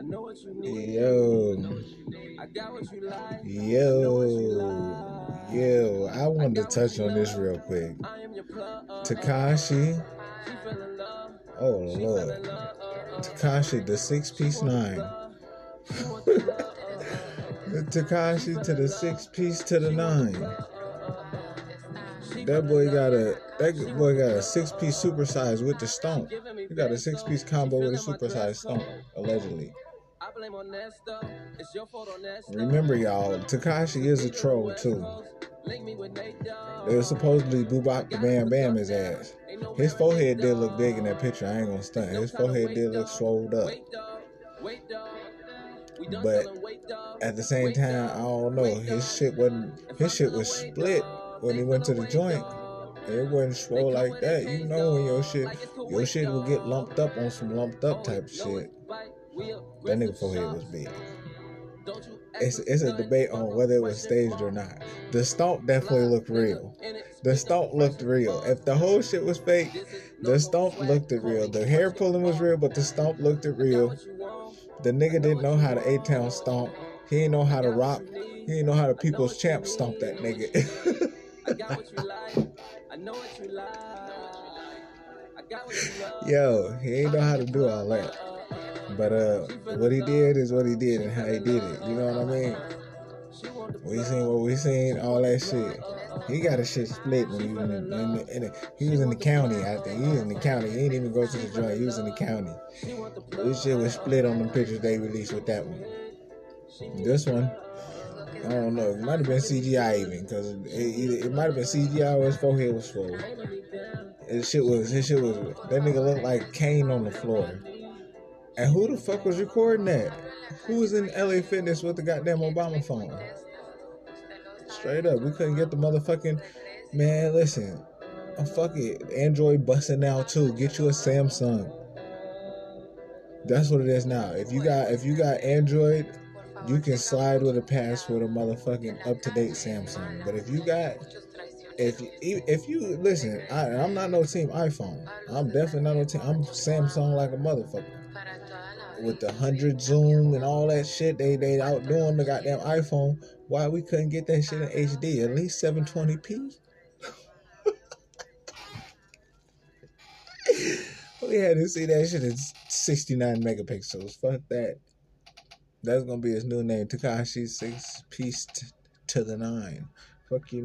I know what you need. Yo. I got what you like. Yo. I wanted to touch on this real quick. Tekashi. Oh, Lord. Tekashi, the 6ix9ine. Tekashi to the 6 piece to the 9. That boy got a 6 piece supersize with the stomp. He got a 6 piece combo with a supersize stomp, allegedly. Remember, y'all, Tekashi is a troll too. It was supposedly Boobak the Bam Bam his ass. His forehead did look big in that picture. I ain't gonna stunt. His forehead did look swole up. But at the same time, I don't know. His shit was split when he went to the joint. It wasn't swole like that. You know when your shit will get lumped up on some lumped up type shit. That nigga forehead was big. It's a debate on whether it was staged or not. The stomp definitely looked real. The stomp looked real. If the whole shit was fake, the stomp looked real. The hair pulling was real, but the stomp looked real. The nigga didn't know how to A-Town stomp. He didn't know how to rock. He didn't know how to people's champ stomp that nigga. Yo, he ain't know how to do all that. But what he did is what he did and how he did it. You know what I mean? We seen what we seen, all that shit. He got his shit split when he was in the county out there. He was in the county. He didn't even go to the joint. He was in the county. This shit was split on the pictures they released with that one. This one, I don't know. It might have been CGI even, because it might have been CGI or his forehead was full. His shit was. That nigga looked like Kane on the floor. And who the fuck was recording that? Who was in L.A. Fitness with the goddamn Obama phone? Straight up, we couldn't get the motherfucking... Man, listen. Oh, fuck it. Android busting now, too. Get you a Samsung. That's what it is now. If you got Android, you can slide with a pass with a motherfucking up-to-date Samsung. But if you got... If you... Listen, I'm not no team iPhone. I'm definitely not no team... I'm Samsung like a motherfucker. With the 100 zoom and all that shit, they outdoing the goddamn iPhone. Why we couldn't get that shit in HD? At least 720p. We had to see that shit in 69 megapixels. Fuck that. That's gonna be his new name, Tekashi 6 piece to the 9. Fuck you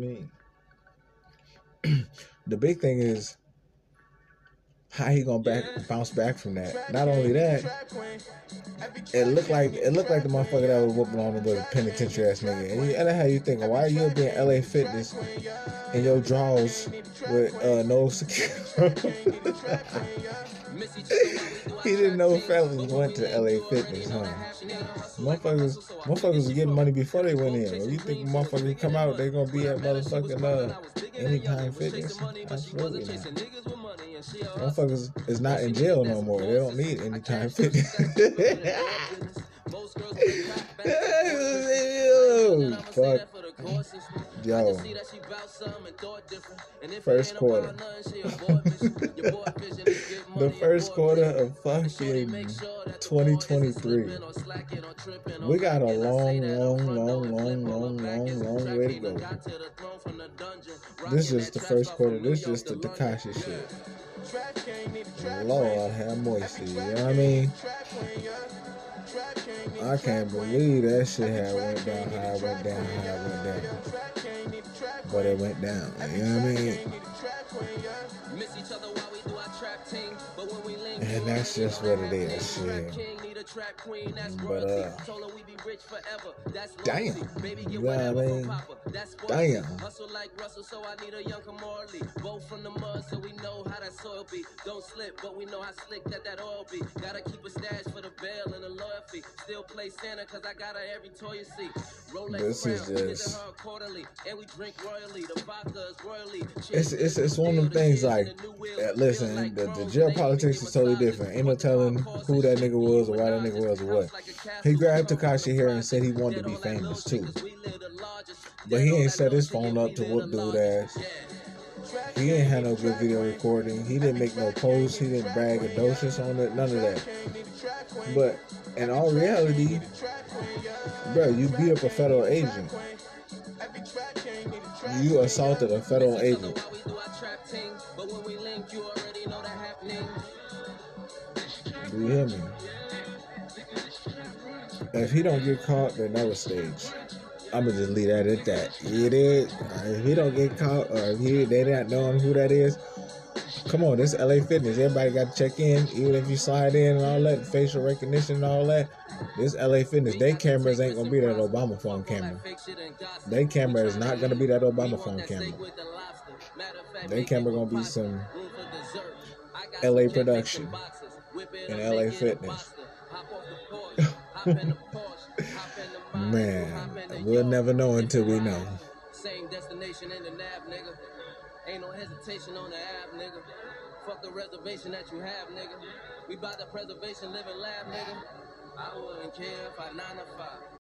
mean. The big thing is, how he gonna bounce back from that? Not only that, it looked like the motherfucker that was whooping on him with a penitentiary ass nigga. And that's how you thinking, why are you being L.A. Fitness in your drawers with no security? He didn't know fellas went to L.A. Fitness, huh? Motherfuckers was getting money before they went in. Or you think motherfuckers come out, they gonna be at motherfucking Anytime Fitness? Absolutely not. Motherfuckers is not in jail no more. They don't need Anytime Fitness. Fuck. Yo. First quarter. The first quarter of fucking 2023. We got a long way to go. This is the first quarter. This is just the Tekashi shit. Lord have mercy, you know what I mean? I can't believe that shit went down. But it went down, you know what I mean? And that's just what it is, shit. But, damn, you know what I mean? Damn. This is just... It's one of them things like... Listen, the jail politics is totally different. Ain't no telling who that nigga was or why that nigga was or what. He grabbed Tekashi here and said he wanted to be famous too. But he ain't set his phone up to whoop dude ass. He ain't had no good video recording. He didn't make no posts. He didn't brag or doshis on it. None of that. But in all reality, bro, you beat up a federal agent. You assaulted a federal agent. Do you hear me? If he don't get caught, then that was staged. I'ma just leave that at that. It is. If he don't get caught, or if they not knowing who that is, come on, this L.A. Fitness. Everybody got to check in, even if you slide in and all that, facial recognition and all that. This L.A. Fitness, they cameras ain't gonna be that Obama phone camera. They camera is not gonna be that Obama phone camera. They camera gonna be some L.A. production and L.A. Fitness. Man, we'll never know until we know. Same destination in the nav, nigga. Ain't no hesitation on the app, nigga. Fuck the reservation that you have, nigga. We bout the preservation, living lab, nigga. I wouldn't care if I 9 to 5.